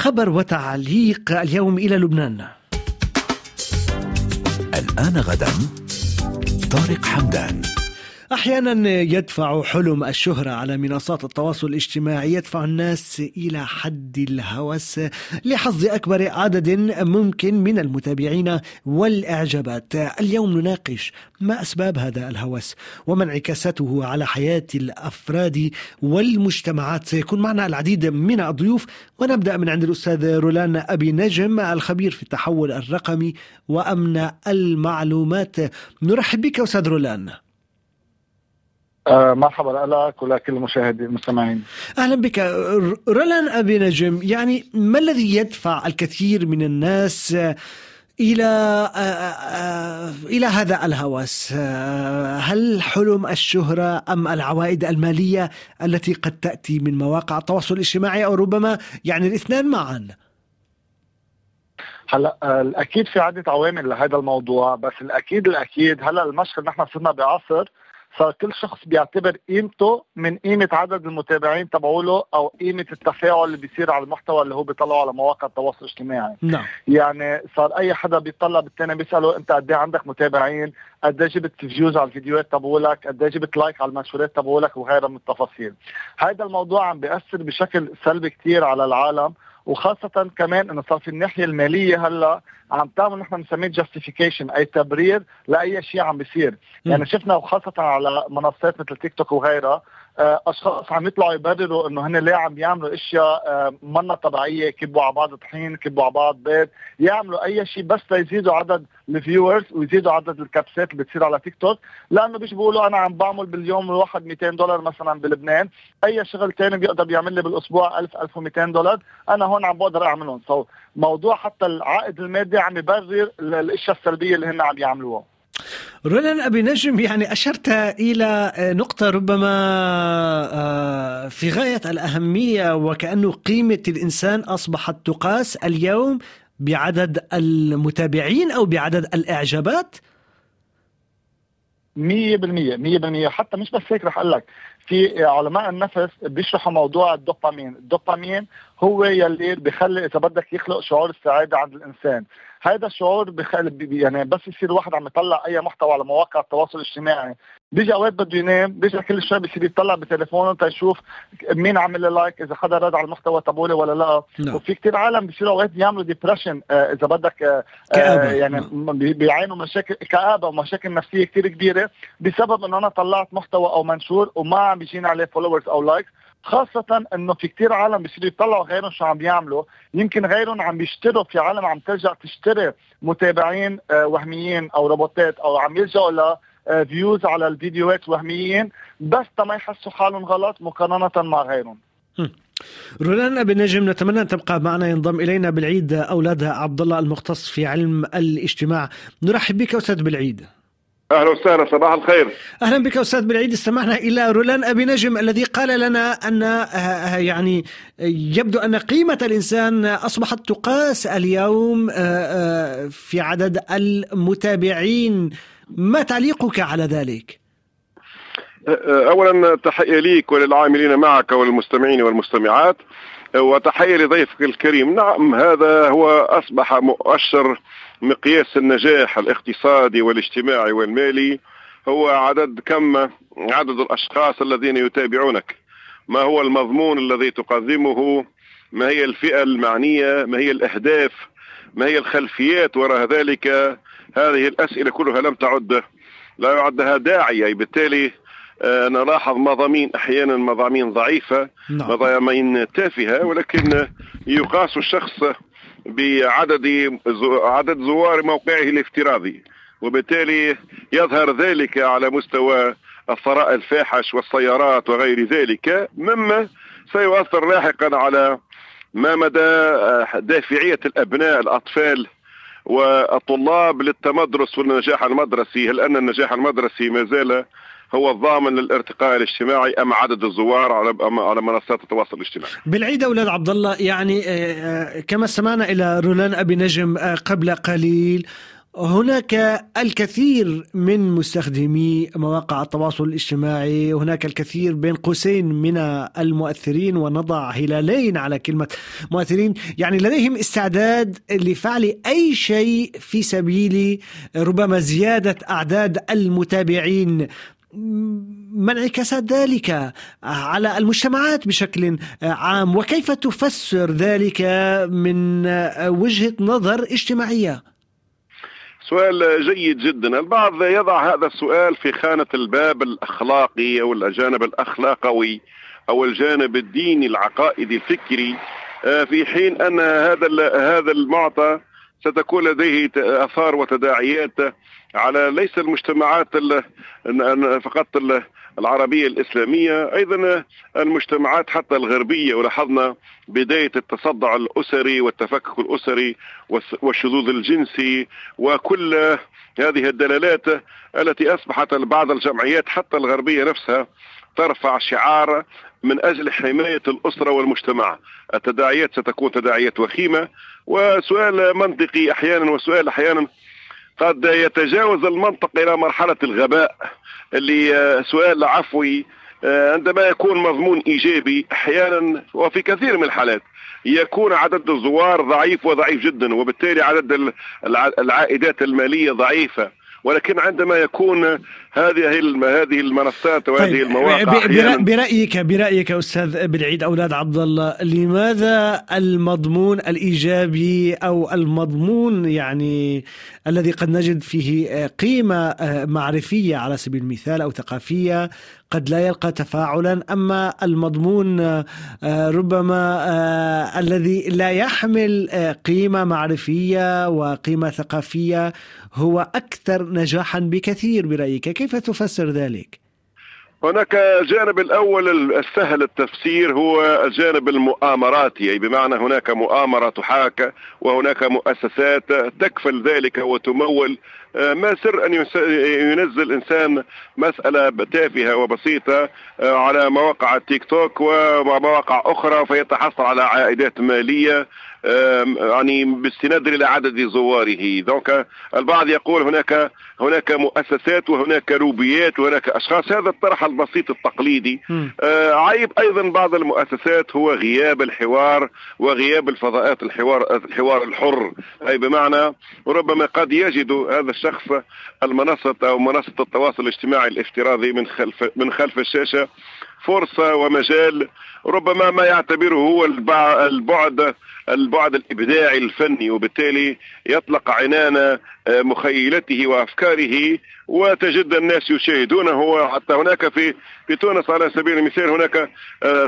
خبر وتعليق اليوم إلى لبنان. الآن غدا طارق حمدان. أحيانا يدفع حلم الشهرة على منصات التواصل الاجتماعي، يدفع الناس إلى حد الهوس لحظ أكبر عدد ممكن من المتابعين والإعجابات. اليوم نناقش ما أسباب هذا الهوس وما انعكاساته على حياة الأفراد والمجتمعات. سيكون معنا العديد من الضيوف، ونبدأ من عند الأستاذ رولان أبي نجم الخبير في التحول الرقمي وأمن المعلومات. نرحب بك أستاذ رولان. مرحبا لك ولكل المشاهدين المستمعين. أهلا بك رولان أبي نجم. يعني ما الذي يدفع الكثير من الناس إلى هذا الهوس؟ هل حلم الشهرة أم العوائد المالية التي قد تأتي من مواقع التواصل الاجتماعي، أو ربما يعني الاثنان معا؟ هلا الأكيد في عدة عوامل لهذا الموضوع، بس الأكيد هلا المشكلة نحن صرنا بعصر صار كل شخص بيعتبر قيمته من قيمة عدد المتابعين تبعوله أو قيمة التفاعل اللي بيصير على المحتوى اللي هو بيطلعه على مواقع التواصل الاجتماعي. نعم. يعني صار أي حدا بيطلع بالتاني بيسأله أنت قد إيه عندك متابعين، قد إيه جبت فيوز على الفيديوهات تبعولك، قد إيه جبت لايك على المنشورات تبعولك، وغيرها من التفاصيل. هذا الموضوع عم بيأثر بشكل سلبي كتير على العالم، وخاصة كمان إنه صار في الناحية المالية هلا عم تعمل نحن بنسميه justification، أي تبرير لأي شيء عم بيصير. يعني شفنا وخاصة على منصات مثل تيك توك وغيرها أشخاص عم يطلعوا يبرروا إنه هن ليه عم يعملوا أشياء منا طبيعية، كبوا على بعض طحين، كبوا على بعض بيض، يعملوا أي شيء بس ليزيدوا عدد الفيورز ويزيدوا عدد الكبسات اللي بتصير على تيك توك، لأنه بيجوا بيقولوا أنا عم بعمل باليوم الواحد $200 مثلا بلبنان، أي شغل تاني بيقدر بيعمل لي بالأسبوع $1000-$1200، أنا هون عم بقدر أعملهم. سو موضوع حتى العائد المادي عم يبرر الأشياء السلبية اللي هن عم يعملوها. رولان أبي نجم، يعني أشرت إلى نقطة ربما في غاية الأهمية، وكأنه قيمة الإنسان أصبحت تقاس اليوم بعدد المتابعين أو بعدد الإعجابات. 100% حتى مش بس هيك، رح أقول لك في علماء النفس بيشرحوا موضوع الدوبامين. الدوبامين هو يلي بخلي إذا بدك يخلق شعور السعادة عند الإنسان. هذا الشعور يعني بس يصير واحد عم يطلع أي محتوى على مواقع التواصل الاجتماعي، بيجي أوقات بده ينام، بيجي كل شوي بيصير يطلع بتليفونه تيشوف مين عمل له لايك، إذا حدا رد على المحتوى تبعوله ولا لا. وفي كتير عالم بيصيروا أوقات يعملوا ديبرشن، إذا بدك يعني بيعانوا مشاكل كآبة ومشاكل نفسية كتير كبيرة بسبب إنه أنا طلعت محتوى أو منشور وما عم بيجينا عليه فولورز أو لايك. خاصة إنه في كتير عالم بيصيروا يطلعوا غيرهم شو عم يعملوا، يمكن غيرهم عم بيشتروا، في عالم عم ترجع تشتري متابعين وهميين أو روبوتات، أو عم يلجأوا ل فيوز على الفيديوهات وهميين بس ما يحسوا حالهم غلط مقارنة مع غيرهم. رولان أبي نجم، نتمنى أن تبقى معنا. ينضم إلينا بلعيد أولاد عبد الله المختص في علم الاجتماع. نرحب بك أستاذ بلعيد. أهلا وسهلا، صباح الخير. أهلا بك أستاذ بلعيد. استمعنا إلى رولان أبي نجم الذي قال لنا أن يعني يبدو أن قيمة الإنسان أصبحت تقاس اليوم في عدد المتابعين. ما تعليقك على ذلك؟ أولا تحية ليك وللعاملين معك والمستمعين والمستمعات، وتحية لضيفك الكريم. نعم، هذا هو أصبح مؤشر مقياس النجاح الاقتصادي والاجتماعي والمالي، هو عدد الأشخاص الذين يتابعونك. ما هو المضمون الذي تقدمه؟ ما هي الفئة المعنية؟ ما هي الأهداف؟ ما هي الخلفيات وراء ذلك؟ هذه الأسئلة كلها لا يعدها داعي. بالتالي نلاحظ مضامين أحيانا مضامين ضعيفة، مضامين تافهة، ولكن يقاس الشخص بعدد زوار موقعه الافتراضي، وبالتالي يظهر ذلك على مستوى الثراء الفاحش والسيارات وغير ذلك، مما سيؤثر لاحقا على ما مدى دافعية الأبناء الأطفال والطلاب للتمدرس والنجاح المدرسي. هل أن النجاح المدرسي ما زال هو الضامن للارتقاء الاجتماعي أم عدد الزوار على منصات التواصل الاجتماعي؟ بلعيد أولاد عبد الله، يعني كما سمعنا إلى رولان أبي نجم قبل قليل، هناك الكثير من مستخدمي مواقع التواصل الاجتماعي، هناك الكثير بين قوسين من المؤثرين، ونضع هلالين على كلمة مؤثرين، يعني لديهم استعداد لفعل أي شيء في سبيل ربما زيادة أعداد المتابعين. ما انعكس ذلك على المجتمعات بشكل عام، وكيف تفسر ذلك من وجهة نظر اجتماعية؟ سؤال جيد جدا. البعض يضع هذا السؤال في خانة الباب الأخلاقي أو الجانب الأخلاقوي أو الجانب الديني العقائدي الفكري، في حين أن هذا المعطى ستكون لديه آثار وتداعيات على ليس المجتمعات فقط العربية الإسلامية، أيضا المجتمعات حتى الغربية، ولاحظنا بداية التصدع الأسري والتفكك الأسري والشذوذ الجنسي وكل هذه الدلالات التي أصبحت بعض الجمعيات حتى الغربية نفسها ترفع شعار من أجل حماية الأسرة والمجتمع. التداعيات ستكون تداعيات وخيمة، وسؤال منطقي أحيانا، وسؤال أحيانا قد يتجاوز المنطق إلى مرحلة الغباء، اللي سؤال عفوي عندما يكون مضمون إيجابي أحيانا، وفي كثير من الحالات يكون عدد الزوار ضعيف وضعيف جدا، وبالتالي عدد العائدات المالية ضعيفة، ولكن عندما يكون هذه المنصات وهذه المواقع. برأيك أستاذ بلعيد أولاد عبد الله، لماذا المضمون الإيجابي أو المضمون يعني الذي قد نجد فيه قيمة معرفية على سبيل المثال أو ثقافية قد لا يلقى تفاعلا، أما المضمون ربما الذي لا يحمل قيمة معرفية وقيمة ثقافية هو أكثر نجاحا بكثير؟ برأيك كيف تفسر ذلك؟ هناك الجانب الأول السهل التفسير هو الجانب المؤامراتي، بمعنى هناك مؤامرة تحاكى وهناك مؤسسات تكفل ذلك وتمول. ما سر أن ينزل إنسان مسألة تافهة وبسيطة على مواقع تيك توك ومواقع أخرى فيتحصل على عائدات مالية يعني باستناد إلى عدد زواره؟ دونك البعض يقول هناك مؤسسات وهناك روبيات وهناك أشخاص. هذا الطرح البسيط التقليدي. عيب أيضا بعض المؤسسات هو غياب الحوار وغياب الفضاءات الحوار الحر، أي بمعنى ربما قد يجد هذا الشخص المنصة أو منصة التواصل الاجتماعي الافتراضي من خلف الشاشة فرصة ومجال ربما ما يعتبره هو البعد الإبداعي الفني، وبالتالي يطلق عنان مخيلته وأفكاره وتجد الناس يشاهدونه. حتى هناك في تونس على سبيل المثال هناك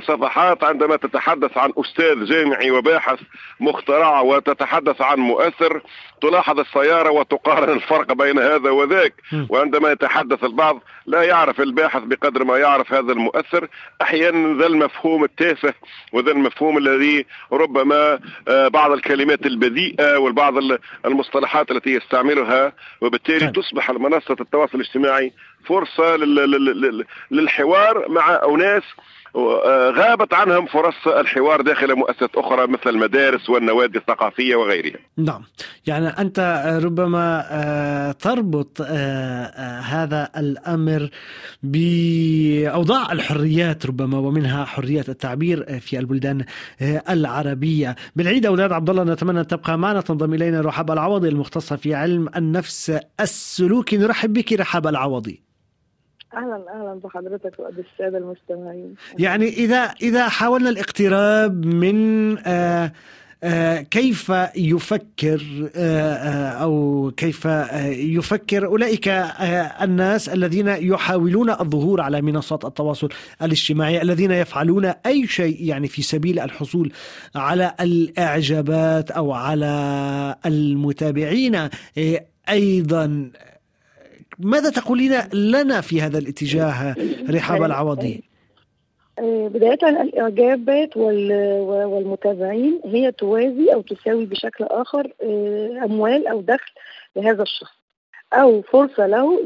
صفحات عندما تتحدث عن أستاذ جامعي وباحث مخترع وتتحدث عن مؤثر تلاحظ السيارة وتقارن الفرق بين هذا وذاك، وعندما يتحدث البعض لا يعرف الباحث بقدر ما يعرف هذا المؤثر. أحيانا ذا المفهوم التافه وذا المفهوم الذي ربما بعض الكلمات البذيئة والبعض المصطلحات التي يستعملها، وبالتالي تصبح المنصة التواصل الاجتماعي فرصة للحوار مع أناس غابت عنهم فرص الحوار داخل مؤسسات أخرى مثل المدارس والنوادي الثقافية وغيرها. نعم، يعني أنت ربما تربط هذا الأمر بأوضاع الحريات ربما، ومنها حرية التعبير في البلدان العربية. بالعيد أولاد عبد الله، نتمنى أن تبقى معنا. تنضم إلينا رحاب العوضي المختصة في علم النفس السلوكي. نرحب بك رحاب العوضي. أهلا بحضرتك وبالسادة المستمعين. يعني إذا حاولنا الاقتراب من كيف يفكر أو كيف يفكر أولئك الناس الذين يحاولون الظهور على منصات التواصل الاجتماعي، الذين يفعلون أي شيء يعني في سبيل الحصول على الإعجابات أو على المتابعين أيضا، ماذا تقولين لنا في هذا الاتجاه رحاب العوضي؟ بداية الإعجابات والمتابعين هي توازي أو تساوي بشكل آخر أموال أو دخل لهذا الشخص أو فرصة له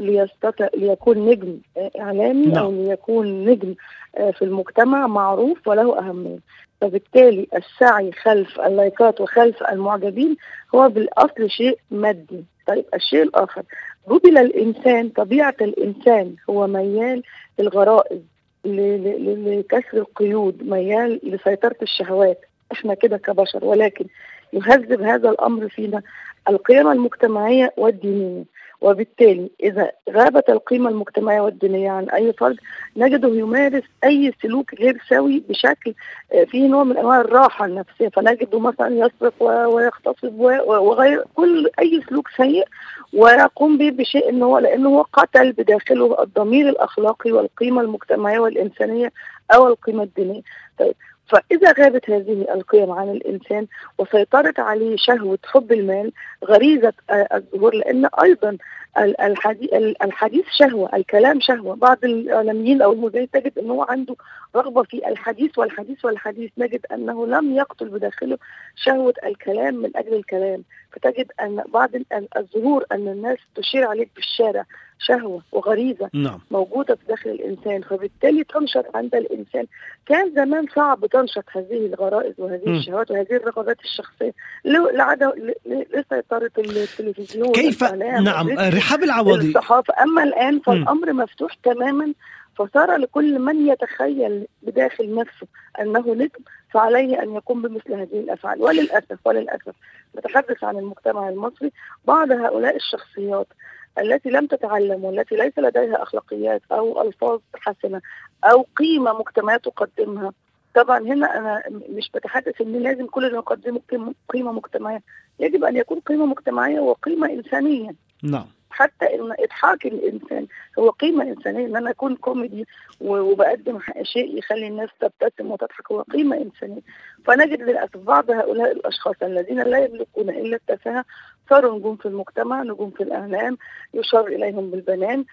ليكون نجم إعلامي أو ليكون نجم في المجتمع معروف وله أهمية. فبالتالي السعي خلف اللايكات وخلف المعجبين هو بالأصل شيء مادي، طيب الشيء الآخر، قبل الإنسان طبيعة الإنسان هو ميال للغرائز، لكسر القيود، ميال لسيطرة الشهوات، احنا كده كبشر. ولكن يهذب هذا الأمر فينا القيمة المجتمعية والدينية، وبالتالي إذا غابت القيمة المجتمعية والدينية عن أي فرد نجده يمارس أي سلوك غير سوي بشكل فيه نوع من أنواع الراحة النفسية، فنجده مثلا يسرق ويغتصب وغير كل أي سلوك سيء ويقوم به بشيء لأنه قتل بداخله الضمير الأخلاقي والقيمة المجتمعية والإنسانية أو القيمة الدينية. طيب فإذا غابت هذه القيم عن الإنسان وسيطرت عليه شهوة حب المال غريزة الظهور، لأن أيضا الحديث شهوة، الكلام شهوة. بعض الإعلاميين أو المذيعين تجد أنه عنده رغبة في الحديث والحديث والحديث، نجد أنه لم يقتل بداخله شهوة الكلام من أجل الكلام، فتجد أن بعض الظهور أن الناس تشير عليك بالشارع شهوة وغريزة موجودة في داخل الإنسان، فبالتالي تنشط عند الإنسان. كان زمان صعب تنشط هذه الغرائز وهذه الشهوات وهذه الرغبات الشخصية لسيطرة التلفزيون كيف رحاب العوضي الصحافة. أما الآن فالأمر مفتوح تماما، فصار لكل من يتخيل بداخل نفسه أنه نجم فعليه أن يقوم بمثل هذه الأفعال. وللأسف نتحدث عن المجتمع المصري، بعض هؤلاء الشخصيات التي لم تتعلم والتي ليس لديها أخلاقيات أو ألفاظ حسنة أو قيمة مجتمعية تقدمها. طبعا هنا أنا مش بتحدث إن لازم كل اللي نقدمه قيمة مجتمعية، يجب أن يكون قيمة مجتمعية وقيمة إنسانية. نعم. حتى إن إضحاك الإنسان هو قيمة إنسانية، إن أنا أكون كوميدي وبقدم شيء يخلي الناس تبتسم وتضحك هو قيمة إنسانية. فنجد للأسف بعض هؤلاء الأشخاص الذين لا يملكون إلا التفاهة صاروا نجوم في المجتمع، نجوم في الإعلام، يشار إليهم بالبنان،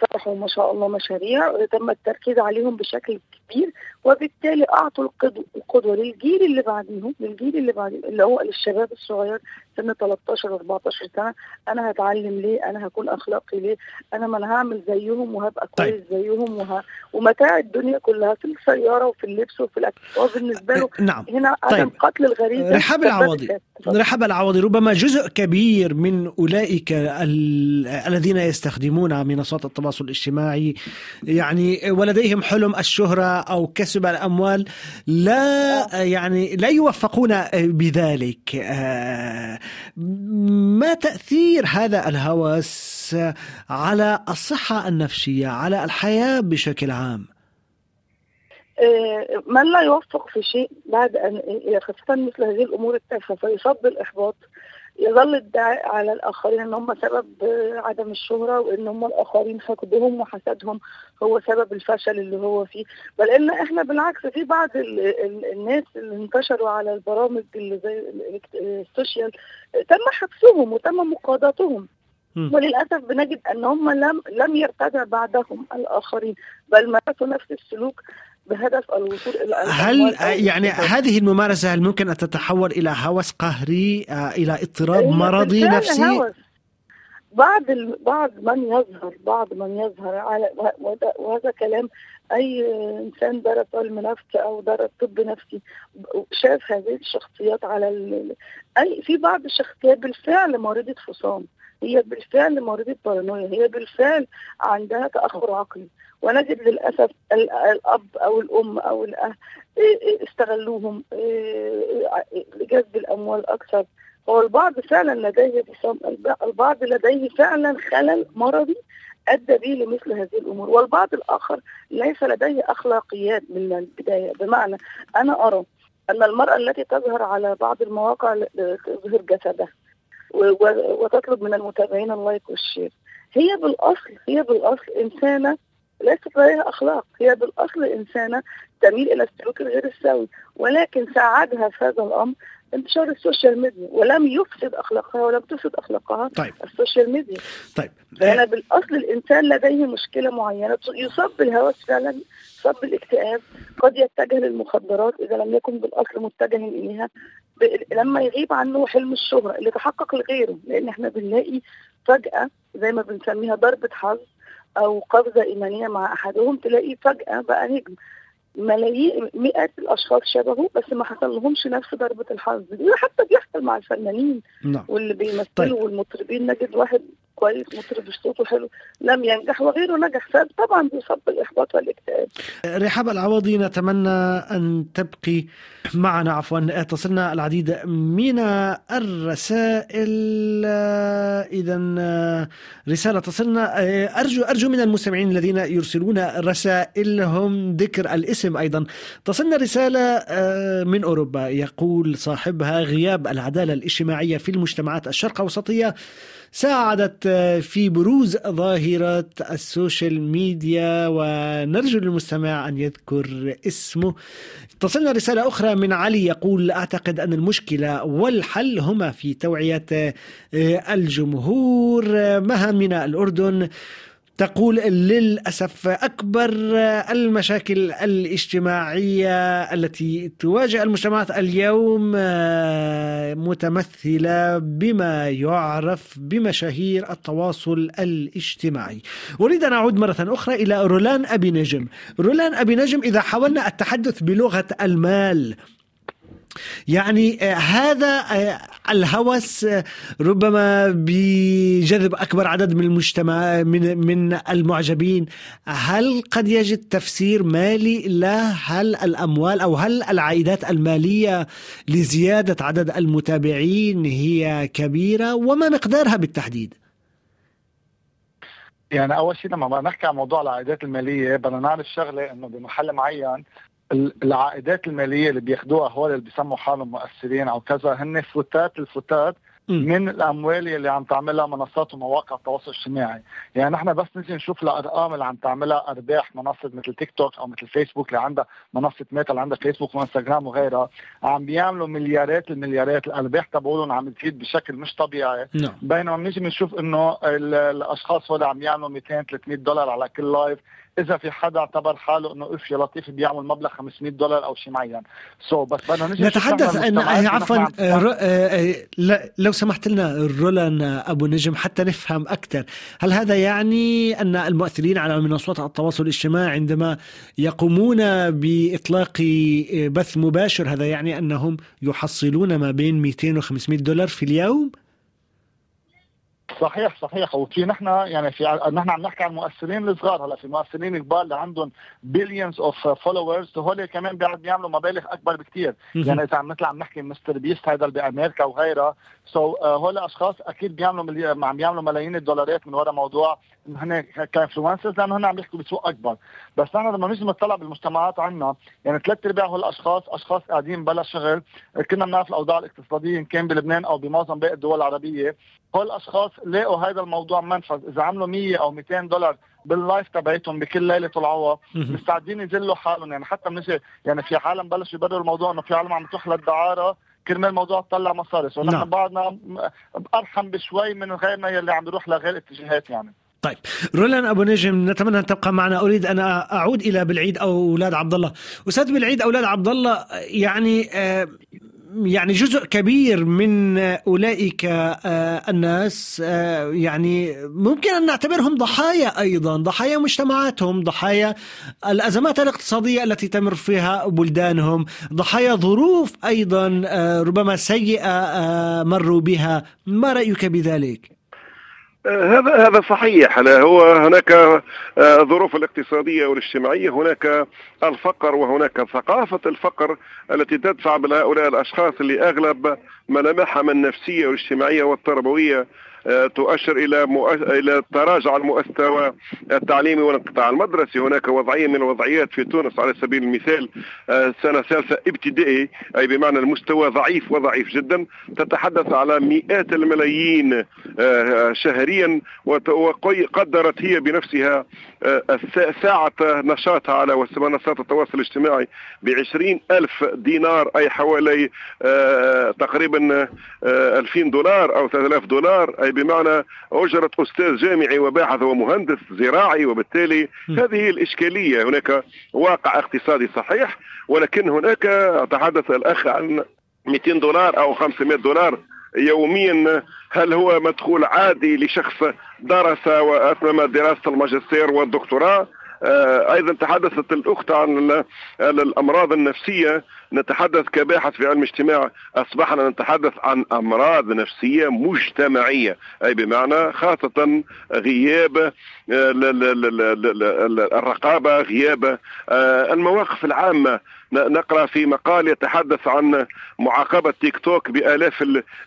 فتحوا ما شاء الله مشاريع تم التركيز عليهم بشكل كبير، وبالتالي أعطوا القدوة للجيل اللي بعدهم، اللي هو للشباب الصغير سن 13 و 14 سنة. أنا هتعلم ليه؟ أنا هكون أخلاقي ليه؟ أنا ما أنا هعمل زيهم وهبقى كويس زيهم ومتاع الدنيا كلها في السيارة وفي اللبس وفي الأكل بالنسبة له. نعم. هنا عدم قتل الغريزة. رحاب العوضي ربما جزء كبير من أولئك الذين يستخدمون منصات التواصل الاجتماعي ولديهم حلم الشهرة أو كسب الأموال لا يوفقون بذلك. ما تأثير هذا الهوس على الصحة النفسية، على الحياة بشكل عام؟ من لا يوفق في شيء بعد أن خاصة مثل هذه الأمور التافهة فيصاب بالإحباط، يظل الدعاء على الآخرين أن هم سبب عدم الشهرة، وأن هم الآخرين حقدهم وحسدهم هو سبب الفشل اللي هو فيه. بل إن إحنا بالعكس في بعض الناس اللي انتشروا على البرامج اللي زي السوشيال تم حبسهم وتم مقاضاتهم، وللأسف بنجد أن هم لم يرتدع بعدهم الآخرين، بل مارسوا نفس السلوك بهدف الوصول إلى هل هذه الممارسة هل ممكن أن تتحول إلى هوس قهري، إلى اضطراب مرضي نفسي؟ هوس. بعض من يظهر على، وهذا كلام أي إنسان درس علم نفس أو درس طب نفسي، شاف هذه الشخصيات على في بعض الشخصيات بالفعل مريضة فصام، هي بالفعل مريضة بارانويا، هي بالفعل عندها تأخر عقلي. ونجد للأسف الأب أو الأم أو الأهل استغلوهم لجذب الأموال أكثر، والبعض فعلا لديه فصام، البعض لديه فعلا خلل مرضي أدى به لمثل هذه الأمور، والبعض الآخر ليس لديه أخلاقيات من البداية. بمعنى أنا أرى أن المرأة التي تظهر على بعض المواقع تظهر جسدها وتطلب من المتابعين اللايك والشير، هي بالأصل إنسانة ليست لديها أخلاق، هي بالأصل إنسانة تميل إلى السلوك الغير السوي، ولكن ساعدها في هذا الأمر انتشار السوشيال ميديا، ولم تفسد أخلاقها طيب. السوشيال ميديا. طيب. أنا بالأصل الإنسان لديه مشكلة معينة، يصاب بالهوس فعلا، يصاب بالاكتئاب، قد يتجه للمخدرات إذا لم يكن بالأصل متجها إليها، لما يغيب عنه حلم الشهرة اللي تحقق لغيره، لأن احنا بنلاقي فجأة زي ما بنسميها ضربة حظ أو قفزة إيمانية مع أحدهم، تلاقي فجأة بقى نجم، ملايين مئات الاشخاص شبهه بس ما حصل لهمش نفس ضربه الحظ دي، حتى بيحصل مع الفنانين نعم. واللي بيمثلوا طيب. والمطربين، نجد واحد كويس مطرب صوته حلو لم ينجح وغيره نجح، فطبعا بيصاب بالاحباط والاكتئاب. رحاب العوضي، نتمنى ان تبقي معنا، عفوا تصلنا العديد من الرسائل، اذا رساله تصلنا، ارجو من المستمعين الذين يرسلون رسائلهم ذكر الاسم ايضا. تصلنا رساله من اوروبا يقول صاحبها: غياب العداله الاجتماعيه في المجتمعات الشرق اوسطيه ساعدت في بروز ظاهرة السوشيال ميديا، ونرجو للمستمع أن يذكر اسمه. تصلنا رسالة أخرى من علي يقول: أعتقد أن المشكلة والحل هما في توعية الجمهور. مها من الأردن تقول: للأسف أكبر المشاكل الاجتماعية التي تواجه المجتمعات اليوم متمثلة بما يعرف بمشاهير التواصل الاجتماعي. أريد أن أعود مرة أخرى إلى رولان أبي نجم. رولان أبي نجم، إذا حاولنا التحدث بلغة المال، يعني هذا الهوس ربما بجذب أكبر عدد من المجتمع من المعجبين، هل قد يجد تفسير مالي له؟ هل الأموال أو هل العائدات المالية لزيادة عدد المتابعين هي كبيرة، وما مقدارها بالتحديد؟ يعني أول شيء لما نحكي عن موضوع العائدات المالية بدنا نعرف شغلة، إنه بمحل معين العائدات المالية اللي بياخدوها هول اللي بيسموا حالهم مؤثرين أو كذا هن الفتات من الأموال اللي عم تعملها منصات ومواقع التواصل الاجتماعي. يعني نحن بس نجي نشوف الأرقام اللي عم تعملها أرباح منصة مثل تيك توك أو مثل فيسبوك اللي عندها منصة ميتا اللي عندها فيسبوك وإنستغرام وغيرها، عم بيعملوا مليارات المليارات، الأرباح تبعولهم عم تزيد بشكل مش طبيعي، بينما بنيجي بنشوف إنه الأشخاص هول عم يعملوا $200-300 على كل لايف. إذا في حدا اعتبر حاله إنه إف يا لطيف بيعمل مبلغ $500 أو شيء معين. بس بدنا نجي نتحدث عن عفوا لو سمحت لنا رولان أبو نجم حتى نفهم أكثر، هل هذا يعني أن المؤثرين على منصات التواصل الاجتماعي عندما يقومون بإطلاق بث مباشر هذا يعني أنهم يحصلون ما بين $200-500 في اليوم؟ صحيح. وفي نحن يعني نحن عم نحكي عن المؤثرين الصغار، هلا في مؤثرين كبار اللي عندهم billions of followers هول كمان بيعملوا مبالغ اكبر بكثير. يعني اذا عم نطلع عم نحكي مستر بيست هذا بامريكا وغيرها، هول اشخاص اكيد عم يعملوا ملايين الدولارات من وراء موضوع هن كانفلونسرز، لانه هن عم يحكوا بسوق اكبر. بس نحن لما نجي نطلع بالمجتمعات عندنا، يعني 3/4 هول الاشخاص اشخاص قاعدين بلا شغل. كنا بنعرف الاوضاع الاقتصاديه ان كان بلبنان او بمعظم باقي الدول العربيه، هول الاشخاص لقوا هذا الموضوع منفذ، اذا عملوا $100 أو $200 باللايف تبعيتهم بكل ليله طلعوها مستعدين يذلوا حالهم. يعني حتى بنجي يعني في عالم بلشوا يبرروا الموضوع انه في عالم عم تروح للدعاره كرمال موضوع تطلع مصاري، ونحن بعضنا ارحم بشوي من غيرنا يلي عم يروح لغير اتجاهات. يعني طيب رولان أبو نجم، نتمنى أن تبقى معنا. أريد أن أعود إلى بلعيد أولاد عبد الله. أستاذ بلعيد أولاد عبد الله، يعني جزء كبير من أولئك الناس يعني ممكن أن نعتبرهم ضحايا أيضا، ضحايا مجتمعاتهم، ضحايا الأزمات الاقتصادية التي تمر فيها بلدانهم، ضحايا ظروف أيضا ربما سيئة مروا بها. ما رأيك بذلك؟ هذا صحيح. هو هناك ظروف الاقتصادية والاجتماعية، هناك الفقر وهناك ثقافة الفقر التي تدفع بهؤلاء الأشخاص اللي أغلب ملامحهم النفسية والاجتماعية والتربوية تؤشر إلى تراجع المستوى التعليمي والانقطاع المدرسي. هناك وضعية من الوضعيات في تونس على سبيل المثال، سنة ثالثة ابتدائي، أي بمعنى المستوى ضعيف وضعيف جدا، تتحدث على مئات الملايين شهريا، وقدرت هي بنفسها ساعة نشاطها على منصات التواصل الاجتماعي ب$20,000، أي حوالي تقريبا $2,000 أو $3,000، أي بمعنى أجرة أستاذ جامعي وباحث ومهندس زراعي. وبالتالي هذه الإشكالية، هناك واقع اقتصادي صحيح، ولكن هناك تحدث الأخ عن $200 أو $500 يوميا. هل هو مدخول عادي لشخص درس وأتمم دراسة الماجستير والدكتوراه؟ أيضا تحدثت الأخت عن الأمراض النفسية. نتحدث كباحث في علم اجتماع أصبحنا نتحدث عن أمراض نفسية مجتمعية، أي بمعنى خاصة غياب الرقابة، غياب المواقف العامة. نقرأ في مقال يتحدث عن معاقبة تيك توك بآلاف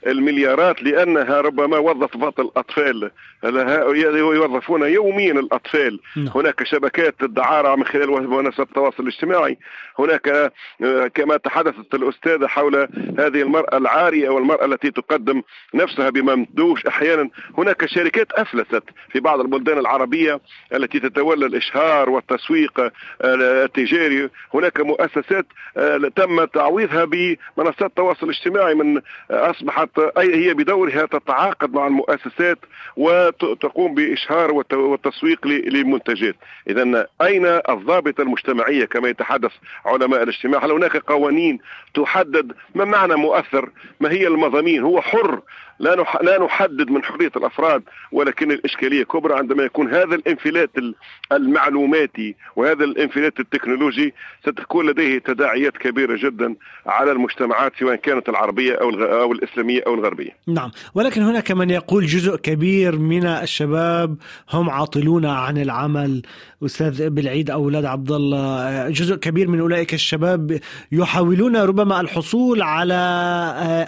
المليارات لأنها ربما وظفت الأطفال، يوظفون يوميا الأطفال. هناك شبكات الدعارة من خلال منصات التواصل الاجتماعي. هناك كما تحدثت الأستاذة حول هذه المرأة العارية والمرأة التي تقدم نفسها بممدوش أحيانا. هناك شركات أفلست في بعض البلدان العربية التي تتولى الإشهار والتسويق التجاري. هناك مؤسسات تم تعويضها بمنصات التواصل الاجتماعي، من أصبحت هي بدورها تتعاقد مع المؤسسات وتقوم بإشهار والتسويق للمنتجات. إذن أين الضابطة المجتمعية كما يتحدث علماء الاجتماع؟ هل هناك قوانين تحدد ما معنى مؤثر؟ ما هي المضامين؟ هو حر، لا نحدد من حرية الأفراد، ولكن الإشكالية كبرى عندما يكون هذا الانفلات المعلوماتي وهذا الانفلات التكنولوجي. ستكون لديه تداعيات كبيرة جدا على المجتمعات سواء كانت العربية أو الإسلامية أو الغربية. نعم، ولكن هناك من يقول جزء كبير من الشباب هم عاطلون عن العمل. أستاذ بلعيد أولاد عبد الله، جزء كبير من أولئك الشباب يحاولون ربما الحصول على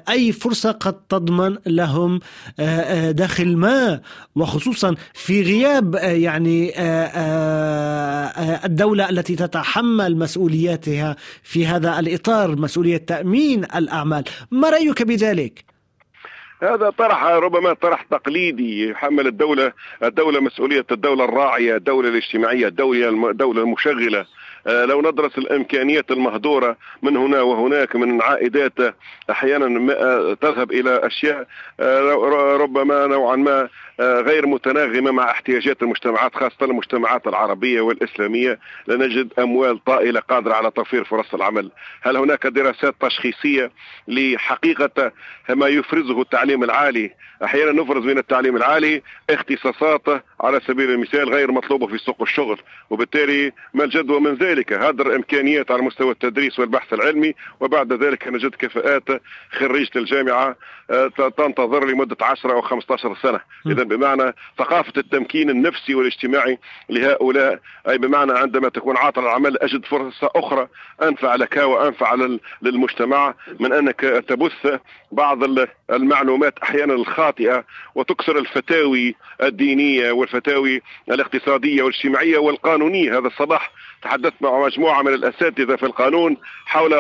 أي فرصة قد تضمن لهم دخل ما، وخصوصا في غياب يعني الدولة التي تتحمل مسؤولياتها في هذا الإطار، مسؤولية تأمين الأعمال. ما رأيك بذلك؟ هذا طرح ربما طرح تقليدي، يحمل الدولة مسؤولية الدولة الراعية، الدولة الاجتماعية، الدولة المشغلة. لو ندرس الإمكانيات المهدورة من هنا وهناك من عائدات أحيانا تذهب إلى أشياء ربما نوعا ما غير متناغمة مع احتياجات المجتمعات، خاصة المجتمعات العربية والإسلامية، لنجد أموال طائلة قادرة على توفير فرص العمل. هل هناك دراسات تشخيصية لحقيقة ما يفرزه التعليم العالي؟ أحيانا نفرز من التعليم العالي اختصاصات على سبيل المثال غير مطلوبة في سوق الشغل، وبالتالي ما الجدوى من ذلك؟ هدر إمكانيات على مستوى التدريس والبحث العلمي، وبعد ذلك نجد كفاءات خريجة الجامعة تنتظر لمدة 10 أو 15 سنة. إذا بمعنى ثقافة التمكين النفسي والاجتماعي لهؤلاء، أي بمعنى عندما تكون عاطل العمل أجد فرصة أخرى أنفع لك وأنفع للمجتمع من أنك تبث بعض المعلومات أحيانا الخاطئة وتكسر الفتاوي الدينية والفتاوي الاقتصادية والاجتماعية والقانونية. هذا الصباح تحدثت مع مجموعة من الأساتذة في القانون حول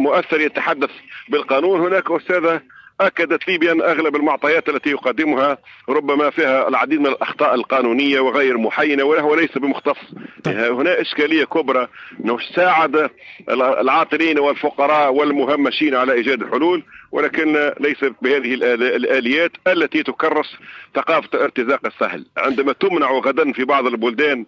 مؤثر يتحدث بالقانون. هناك أستاذة أكدت لي بأن أغلب المعطيات التي يقدمها ربما فيها العديد من الأخطاء القانونية وغير محينة وليس بمختص. هنا إشكالية كبرى نساعد العاطلين والفقراء والمهمشين على إيجاد حلول، ولكن ليس بهذه الآليات التي تكرس ثقافة الارتزاق السهل. عندما تمنع غدا في بعض البلدان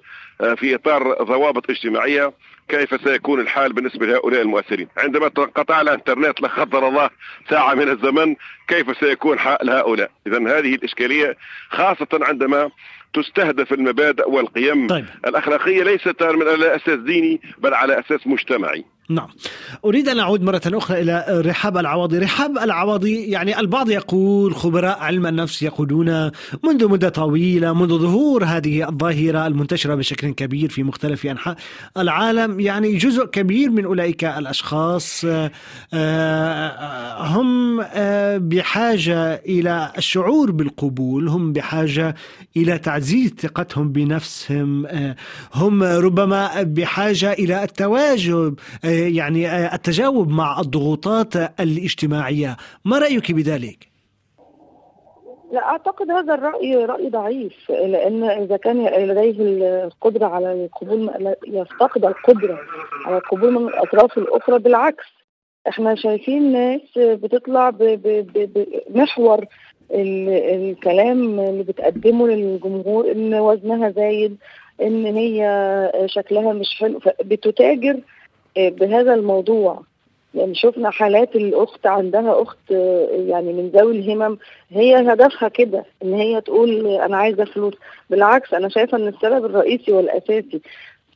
في إطار ضوابط اجتماعية، كيف سيكون الحال بالنسبة لهؤلاء المؤثرين؟ عندما تنقطع الانترنت لا قدر الله ساعة من الزمن، كيف سيكون حال هؤلاء؟ إذن هذه الإشكالية خاصة عندما تستهدف المبادئ والقيم الأخلاقية ليست على أساس ديني بل على أساس مجتمعي. نعم، أريد أن أعود مرة أخرى إلى رحاب العوضي. رحاب العوضي، يعني البعض يقول خبراء علم النفس يقولون منذ مدة طويلة، منذ ظهور هذه الظاهرة المنتشرة بشكل كبير في مختلف أنحاء العالم، يعني جزء كبير من أولئك الأشخاص هم بحاجة إلى الشعور بالقبول، هم بحاجة إلى تعزيز ثقتهم بنفسهم، هم ربما بحاجة إلى التواجد، يعني التجاوب مع الضغوطات الاجتماعية. ما رأيك بذلك؟ لا أعتقد هذا الرأي رأي ضعيف، لأن إذا كان لديه القدرة على القبول يفتقد القدرة على القبول من الأطراف الأخرى. بالعكس، إحنا شايفين ناس بتطلع بمحور الكلام اللي بتقدمه للجمهور، إن وزنها زايد، إن هي شكلها مش حلو، بتتاجر بهذا الموضوع. يعني شفنا حالات الأخت، عندها أخت يعني من ذوي الهمم، هي هدفها كده إن هي تقول أنا عايزة فلوس. بالعكس، أنا شايفة إن السبب الرئيسي والأساسي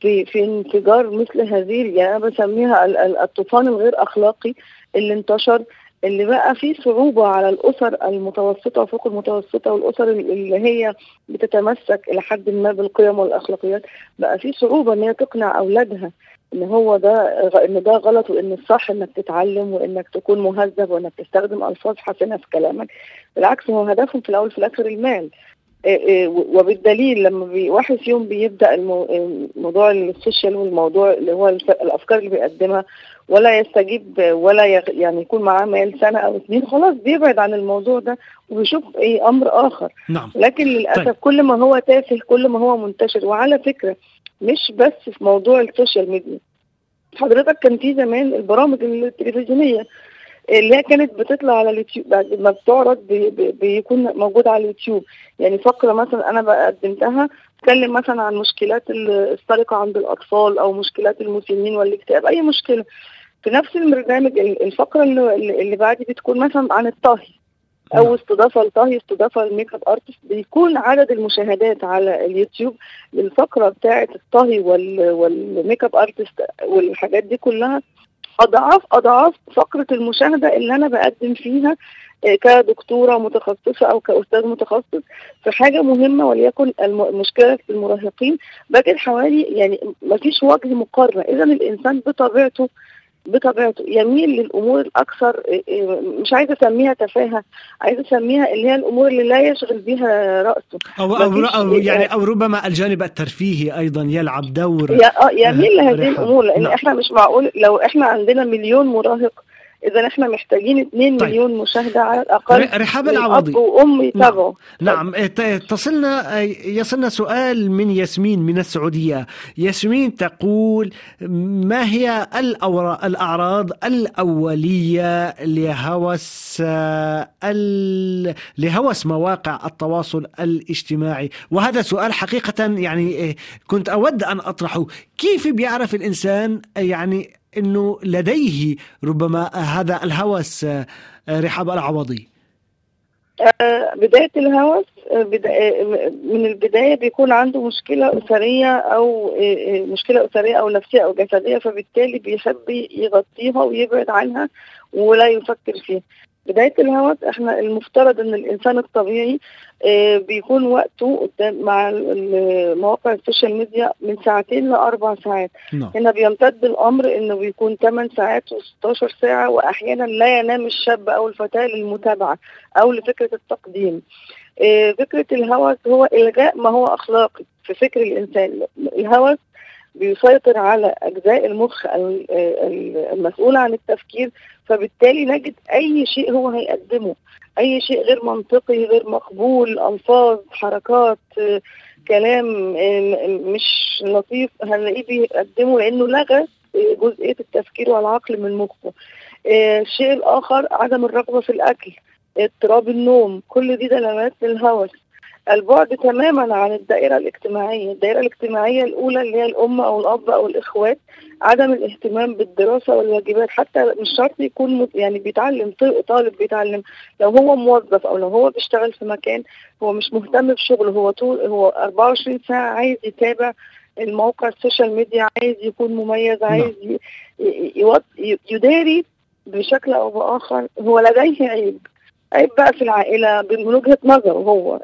في انفجار مثل هذه، يعني أنا بسميها الطوفان الغير أخلاقي اللي انتشر، اللي بقى فيه صعوبة على الأسر المتوسطة وفوق المتوسطة والأسر اللي هي بتتمسك إلى حد ما بالقيم والأخلاقيات، بقى فيه صعوبة إن هي تقنع أولادها إن هو إن ده غلط وإن الصح إنك تتعلم وإنك تكون مهذب وإنك تستخدم ألفاظ حسنة في كلامك. بالعكس هو هدفهم في الأول في الآخر المال. وبالدليل لما واحد يوم بيبدأ موضوع السوشيال والموضوع اللي هو الأفكار اللي بيقدمها ولا يستجيب ولا يعني يكون معاه مال سنة أو اتنين، خلاص بيبعد عن الموضوع ده وبيشوف أي أمر آخر. نعم. لكن للأسف طيب. كل ما هو تافه كل ما هو منتشر. وعلى فكرة مش بس في موضوع السوشيال ميديا، حضرتك كان في زمان البرامج التلفزيونية اللي كانت بتطلع على اليوتيوب بعد ما بتعرض بيكون موجود على اليوتيوب، يعني فقرة مثلا أنا قدمتها تكلم مثلا عن مشكلات السرقة عند الأطفال أو مشكلات المسنين والاكتئاب أي مشكلة، في نفس البرنامج الفقرة اللي بعدي بتكون مثلا عن الطهي أو استضافة لطهي استضافة الميك اب ارتست، بيكون عدد المشاهدات على اليوتيوب للفقرة بتاعة الطهي والميك اب ارتست والحاجات دي كلها أضعاف فقرة المشاهدة اللي أنا بقدم فيها كدكتورة متخصصة أو كأستاذ متخصص في حاجة مهمة وليكن المشكلة في المراهقين، بقت حوالي يعني مفيش وجه مقارنة. إذا الإنسان بطبيعته يميل للأمور الأكثر، مش عايزة أسميها تفاهة، عايزة أسميها اللي هي الأمور اللي لا يشغل بيها رأسه أو يعني أو ربما الجانب الترفيهي أيضا يلعب دور يميل لهذه الأمور، لأن إحنا مش معقول لو إحنا عندنا 1,000,000 مراهق إذا إحنا محتاجين 2 مليون مشاهدة على الأقل. رحاب العوضي أب وأم يتابعوا. نعم. يصلنا سؤال من ياسمين من السعودية. ياسمين تقول: ما هي الأعراض الأولية لهوس مواقع التواصل الاجتماعي؟ وهذا سؤال حقيقة يعني كنت أود أن أطرحه، كيف بيعرف الإنسان يعني إنه لديه ربما هذا الهوس؟ رحاب العوضي: بداية الهوس من البداية بيكون عنده مشكلة أسرية أو نفسية أو جسدية، فبالتالي بيحب يغطيها ويبعد عنها ولا يفكر فيها. بداية الهوس احنا المفترض ان الانسان الطبيعي بيكون وقته قدام مع مواقع السوشيال ميديا من 2 ل4 ساعات. هنا بيمتد الامر انه بيكون 8 ساعات و16 ساعة، واحيانا لا ينام الشاب او الفتاة للمتابعة او لفكرة التقديم. فكرة الهوس هو الغاء ما هو اخلاقي في فكر الانسان. الهوس بيسيطر على أجزاء المخ المسؤولة عن التفكير، فبالتالي نجد أي شيء هو هيقدمه، أي شيء غير منطقي غير مقبول، ألفاظ حركات كلام مش لطيف هنلاقيه بيقدمه، لأنه لغى جزئية التفكير والعقل من مخه. الشيء الآخر عدم الرغبة في الأكل، اضطراب النوم، كل دي دلالات للهوس. البعد تماما عن الدائرة الاجتماعية. الدائرة الاجتماعية الأولى اللي هي الأم أو الأب أو الإخوات، عدم الاهتمام بالدراسة والواجبات، حتى مش شرط يكون يعني بيتعلم، طالب بيتعلم، لو هو موظف أو لو هو بيشتغل في مكان هو مش مهتم بشغله، هو 24 ساعة عايز يتابع الموقع السوشيال ميديا، عايز يكون مميز، عايز يداري بشكل أو بآخر. هو لديه عيب بقى في العائلة من وجهة نظره هو،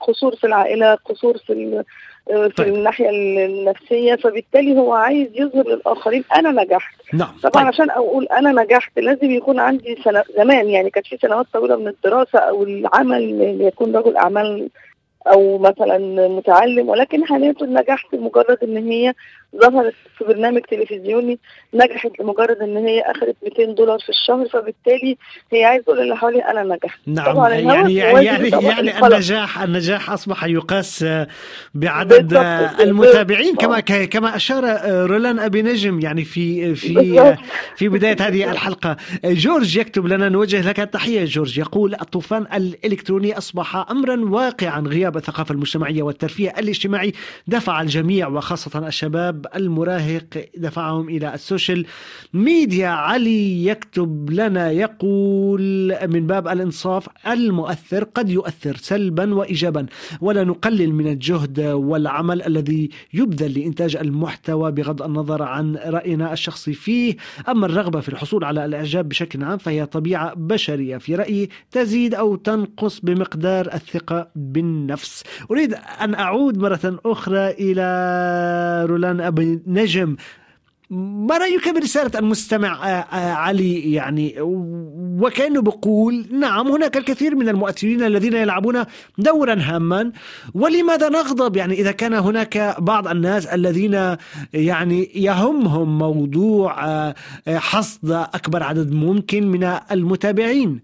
قصور في العائلة، قصور في الناحية النفسية، فبالتالي هو عايز يظهر للآخرين أنا نجحت. طبعا عشان أقول أنا نجحت لازم يكون عندي زمان يعني كانت في سنوات طويلة من الدراسة أو العمل ليكون رجل أعمال أو مثلا متعلم، ولكن حاليا نجحت لمجرد إن هي ظهرت في برنامج تلفزيوني، نجحت لمجرد إن هي أخذت $200 في الشهر، فبالتالي هي عايزة تقول اللي حوالي أنا نجحت. نعم. يعني النجاح أصبح يقاس بعدد المتابعين كما أشار رولان أبي نجم يعني في بداية هذه الحلقة. جورج يكتب لنا: نوجه لك التحية جورج. يقول: الطوفان الإلكتروني أصبح أمرا واقعا، غياب شباب الثقافة المجتمعية والترفيه الاجتماعي دفع الجميع وخاصة الشباب المراهق دفعهم إلى السوشيال ميديا. علي يكتب لنا يقول من باب الإنصاف المؤثر قد يؤثر سلبا وإيجابا، ولا نقلل من الجهد والعمل الذي يبذل لإنتاج المحتوى بغض النظر عن رأينا الشخصي فيه. أما الرغبة في الحصول على الإعجاب بشكل عام فهي طبيعة بشرية في رأيي، تزيد أو تنقص بمقدار الثقة بالنفس. أريد أن أعود مرة أخرى إلى رولان أبي نجم، ما رأيك برسالة المستمع علي؟ يعني وكأنه بقول نعم هناك الكثير من المؤثرين الذين يلعبون دورا هاما، ولماذا نغضب؟ يعني إذا كان هناك بعض الناس الذين يعني يهمهم موضوع حصد أكبر عدد ممكن من المتابعين.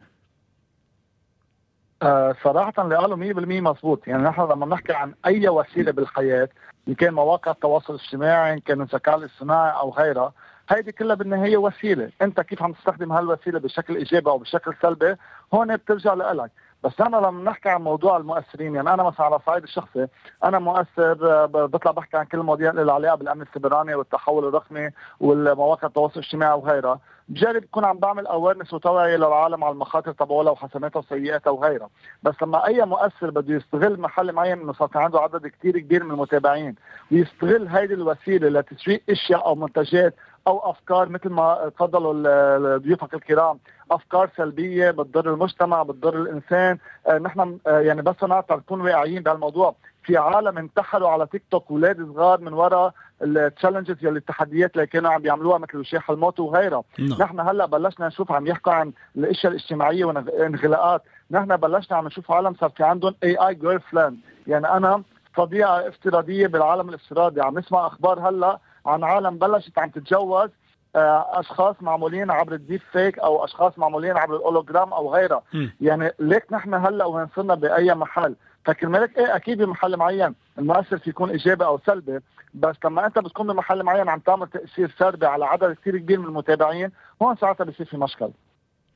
صراحة لقاله 100% مظبوط. يعني نحن لما نحكي عن أي وسيلة بالحياة إن كان مواقع التواصل الاجتماعي إن كان الذكاء الاصطناعي أو غيرها، هيدي كلها بالنهاية وسيلة، أنت كيف عم تستخدم هالوسيلة بشكل إيجابي أو بشكل سلبي هون بترجع لإلك. بس أنا لما نحكي عن موضوع المؤثرين، يعني أنا مثلا على الصعيد الشخصي أنا مؤثر، بطلع بحكي عن كل المواضيع اللي علاقة بالأمن السيبراني والتحول الرقمي والمواقع التواصل الاجتماعي وغيرها، بجرب بكون عم بعمل اويرنس وتوعية للعالم على المخاطر تبعولها وحسناتها وسيئاتها وغيرها. بس لما أي مؤثر بده يستغل محل معين إنه صار عنده عدد كتير كبير من المتابعين ويستغل هيدي الوسيلة لتسويق أشياء أو منتجات أو أفكار مثل ما تفضلوا ضيوفك الكرام، أفكار سلبية بتضر المجتمع بتضر الإنسان. نحن يعني بس نعتبر نكون واعيين بهالموضوع. في عالم انتحروا على تيك توك أولاد صغار من وراء التشالنجز يلي التحديات اللي كانوا عم بيعملوها مثل وشاح الموت وغيرها. نحن هلا بلشنا نشوف عم يحكوا عن الاشياء الاجتماعيه وانغلاقات، نحن بلشنا عم نشوف عالم صار في عندهم AI girlfriend، يعني انا صديقه افتراضيه بالعالم الافتراضي. عم نسمع اخبار هلا عن عالم بلشت عم تتجوز اشخاص معمولين عبر الديب فيك او اشخاص معمولين عبر الهولوجرام او غيرها. يعني ليك نحن هلا وين صرنا باي محل؟ فكرمالك ايه اكيد بمحل معين المؤثر يكون ايجابي او سلبي، بس لما انت بتكون بمحل معين عم تعمل تاثير سلبي على عدد كثير كبير من المتابعين هون ساعتها بصير في مشكل.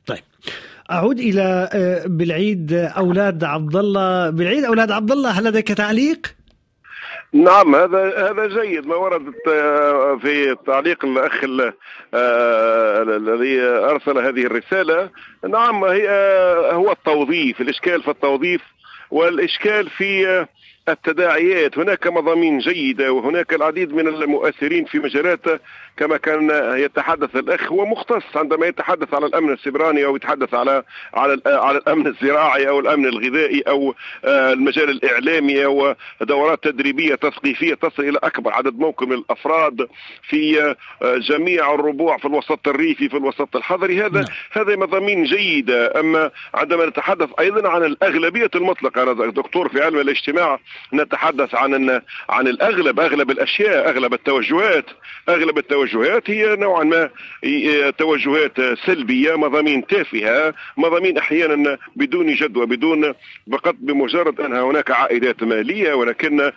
طيب اعود الى بلعيد اولاد عبد الله. بلعيد اولاد عبد الله، هل لديك تعليق؟ نعم، هذا جيد ما ورد في تعليق الأخ الذي أرسل هذه الرسالة. نعم، هو التوظيف، الإشكال في التوظيف والإشكال في التداعيات. هناك مضامين جيدة وهناك العديد من المؤثرين في مجالات كما كان يتحدث الأخ، ومختص عندما يتحدث على الأمن السيبراني أو يتحدث على الأمن الزراعي أو الأمن الغذائي أو المجال الإعلامي ودورات تدريبية تثقيفية تصل إلى أكبر عدد ممكن من الأفراد في جميع الربوع، في الوسط الريفي في الوسط الحضري. هذا مضامين جيدة. أما عندما نتحدث أيضا عن الأغلبية المطلقة، أنا دكتور في علم الاجتماع، نتحدث عن الأغلب، أغلب الأشياء، أغلب التوجهات هي نوعا ما توجهات سلبية، مضامين تافهة، مضامين أحيانا بدون جدوى، بدون، فقط بمجرد أنها هناك عائدات مالية. ولكن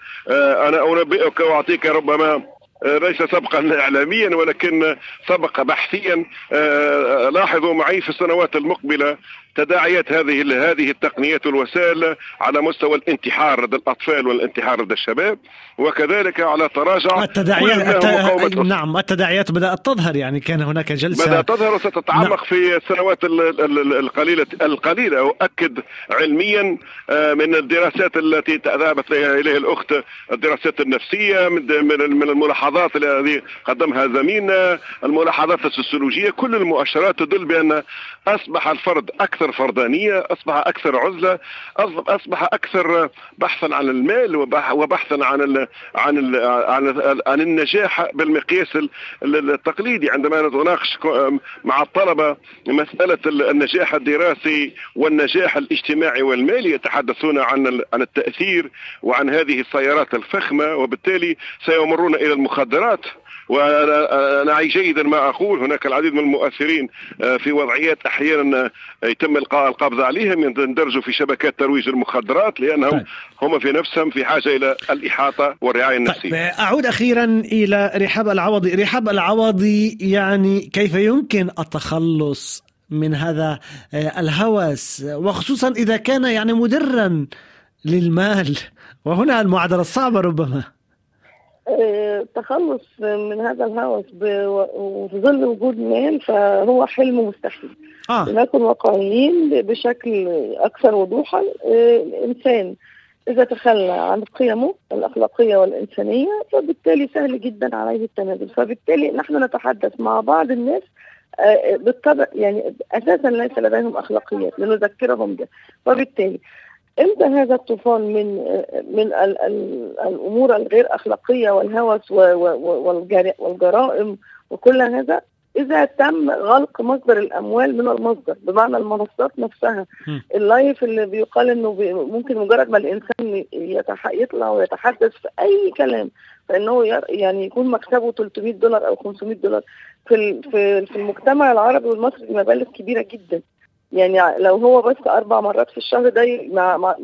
أنا أنبئك وأعطيك ربما ليس سبقا إعلاميا ولكن سبق بحثيا، لاحظوا معي في السنوات المقبلة تداعيات هذه التقنيات والوسائل على مستوى الانتحار لدى الأطفال والانتحار لدى الشباب، وكذلك على تراجع التداعيات بدأت تظهر. يعني كان هناك جلسة بدأت تظهر وستتعمق في السنوات القليلة. وأكد علميا من الدراسات التي ذهبت إليها الأخت، الدراسات النفسية، من الملاحظات التي قدمها زميلنا، الملاحظات السوسيولوجية، كل المؤشرات تدل بأن أصبح الفرد أكثر فردانية، أصبح أكثر عزلة، أصبح أكثر بحثا عن المال وبحثا عن النجاح بالمقياس التقليدي. عندما نتناقش مع الطلبة مسألة النجاح الدراسي والنجاح الاجتماعي والمالي يتحدثون عن التأثير وعن هذه السيارات الفخمة، وبالتالي سيمرون إلى المخدرات. وأنا أعي جيدا ما أقول، هناك العديد من المؤثرين في وضعيات أحيانا يتم إلقاء القبض عليهم، يندرجوا في شبكات ترويج المخدرات لأنهم هم في نفسهم في حاجة إلى الإحاطة والرعاية النفسية. أعود أخيرا إلى رحاب العوضي. رحاب العوضي، يعني كيف يمكن التخلص من هذا الهوس، وخصوصا إذا كان يعني مدرا للمال، وهنا المعادلة الصعبة ربما. التخلص من هذا الهوس وفي ظل وجود مال فهو حلم مستحيل. لنكن واقعيين بشكل أكثر وضوحا، الإنسان إذا تخلى عن قيمه الأخلاقية والإنسانية فبالتالي سهل جدا عليه التنازل، فبالتالي نحن نتحدث مع بعض الناس بالطبع يعني أساسا ليس لديهم أخلاقيات لنذكرهم ده. فبالتالي إمتى هذا الطوفان من الأمور الغير أخلاقية والهوس والجرائم وكل هذا إذا تم غلق مصدر الأموال من المصدر، بمعنى المنصات نفسها، اللايف اللي بيقال إنه ممكن مجرد ما الإنسان يطلع ويتحدث في أي كلام فإنه يعني يكون مكسبه $300 أو $500 في المجتمع العربي والمصري مبالغ كبيرة جدا. يعني لو هو بس 4 مرات في الشهر ده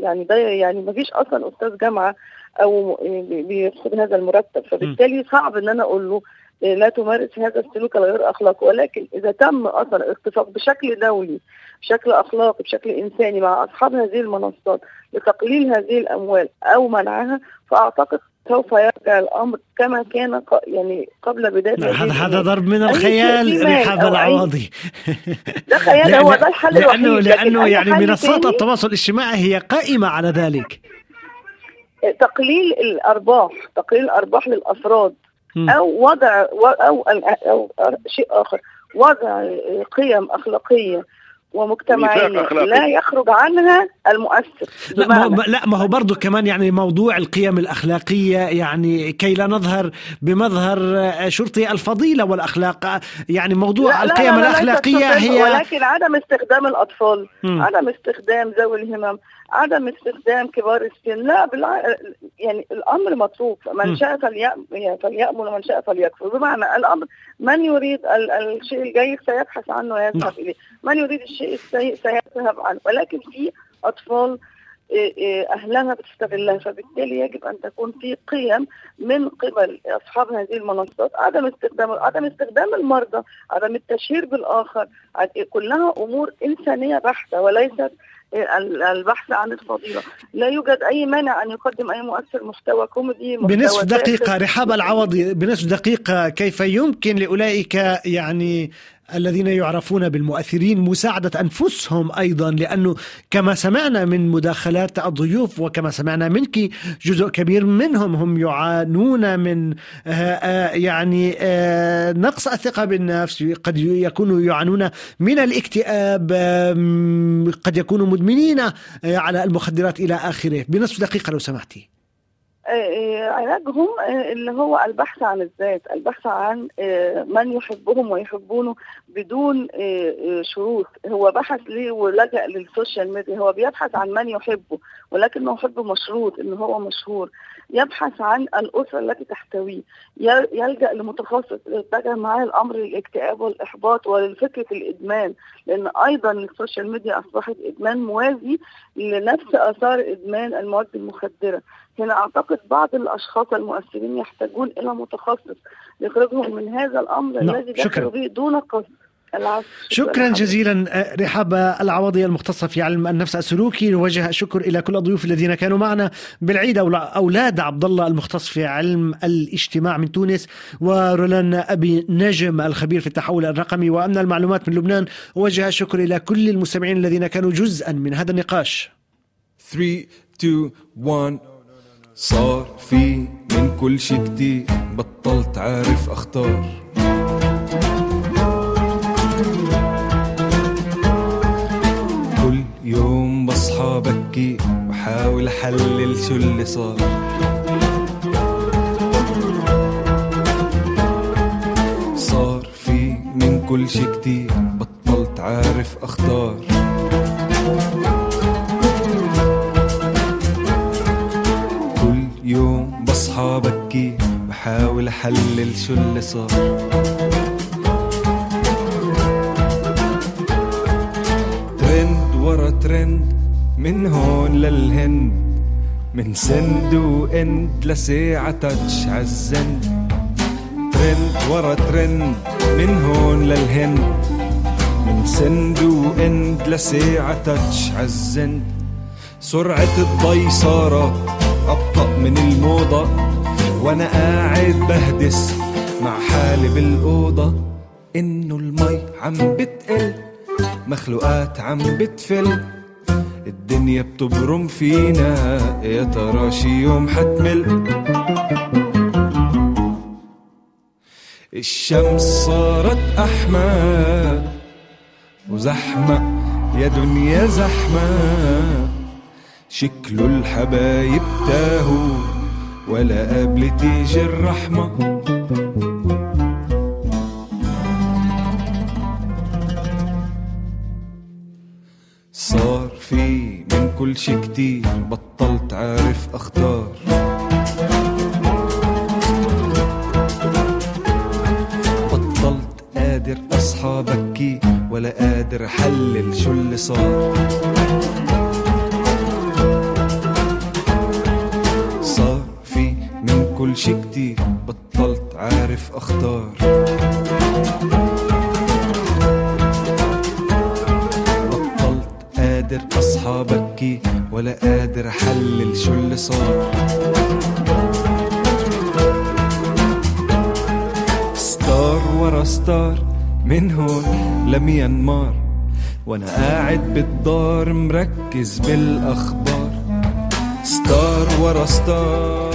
يعني ما فيش أصلا أستاذ جامعة أو بياخد هذا المرتب، فبالتالي صعب إن أنا أقول له لا تمارس هذا السلوك الغير أخلاقي. ولكن إذا تم أصلا اتفاق بشكل دولي بشكل أخلاقي بشكل إنساني مع أصحاب هذه المنصات لتقليل هذه الأموال أو منعها، فأعتقد سوف يرجع الأمر كما كان يعني قبل بداية. هذا ضرب من الخيال رحاب العوضي. ده خيال، هو ده الحل الوحيد. لأنه يعني منصات التواصل الاجتماعي هي قائمة على ذلك. تقليل الأرباح للأفراد أو وضع أو شيء آخر، وضع قيم أخلاقية ومجتمعية لا يخرج عنها المؤثر. ما هو برضو كمان يعني موضوع القيم الأخلاقية، يعني كي لا نظهر بمظهر شرطي الفضيلة والأخلاق، يعني موضوع القيم الأخلاقية هي ولكن عدم استخدام الأطفال، عدم استخدام ذوي الهمم، عدم استخدام كبار السن، لا يعني الأمر مطلوب، من شاء فليأمن ومن شاء فليكفر. بمعنى الأمر من يريد الشيء الجيد سيبحث عنه ويذهب إليه، من يريد الشيء السيء سيذهب عنه. ولكن في أطفال أهلها بتستغلها، فبالتالي يجب أن تكون في قيم من قبل أصحاب هذه المنصات، عدم استخدام المرضى، عدم التشهير بالآخر، كلها أمور إنسانية بحتة وليست البحث عن الفضيلة. لا يوجد أي مانع أن يقدم أي مؤثر محتوى كوميدي. بنصف دقيقة رحاب العوضي، بنصف دقيقة، كيف يمكن لأولئك يعني الذين يعرفون بالمؤثرين مساعدة أنفسهم أيضا؟ لأنه كما سمعنا من مداخلات الضيوف وكما سمعنا منك جزء كبير منهم هم يعانون من يعني نقص الثقة بالنفس، قد يكونوا يعانون من الاكتئاب، قد يكونوا مدمنين على المخدرات إلى آخره. بنصف دقيقة لو سمحتي. علاجهم اللي هو البحث عن الذات، البحث عن من يحبهم ويحبونه بدون شروط. هو بحث ليه ولجأ للسوشيال ميديا، هو بيبحث عن من يحبه ولكنه يحبه مشروط إنه هو مشهور. يبحث عن الأسرة التي تحتويه، يلجأ لمتخصص، يتجه معاه الأمر للاكتئاب والإحباط ولفكرة الإدمان، لأن أيضا السوشيال ميديا أصبحت إدمان موازي لنفس آثار إدمان المواد المخدرة. هنا أعتقد بعض الأشخاص المؤثرين يحتاجون إلى متخصص يخرجهم من هذا الأمر الذي دخلوا به دون قصد. شكرا جزيلا رحاب العوضي، المختصة في علم النفس السلوكي. نوجه الشكر إلى كل الضيوف الذين كانوا معنا، بلعيد أولاد عبد الله المختص في علم الاجتماع من تونس، ورولان أبي نجم الخبير في التحول الرقمي وأمن المعلومات من لبنان. وجه الشكر إلى كل المستمعين الذين كانوا جزءا من هذا النقاش. 3 2 1. صار في من كل شي كتير، بطلت عارف أختار، كل يوم بصحى بكي وحاول حلل شو اللي صار، صار في من كل شي كتير، بطلت عارف أختار، يوم بصحى بكي بحاول أحلل شو اللي صار، ترند ورا ترند من هون للهند، من سند وإند لساعة تاتش عالزند، ترند ورا ترند من هون للهند، من سند وإند لساعة تاتش عالزند، سرعة الضيصارة أبطأ من الموضة، وأنا قاعد بهدس مع حالي بالأوضة. إنه المي عم بتقل، مخلوقات عم بتفل، الدنيا بتبرم فينا، يا ترى شي يوم حتمل. الشمس صارت أحمى وزحمة، يا دنيا زحمة، شكله الحبايب تاهو ولا قبل تيجي الرحمة. صار في من كل شي كتير، بطلت عارف أختار، بطلت قادر أصحى بكي ولا قادر أحلل شو اللي صار. صار في من كل شي كتير، بطلت عارف أختار، بطلت قادر أصحى بكي ولا قادر أحلل شو اللي صار. ستار ورا ستار من هون لم ينمار، وانا قاعد بالدار مركز بالاخبار. ستار ورا ستار.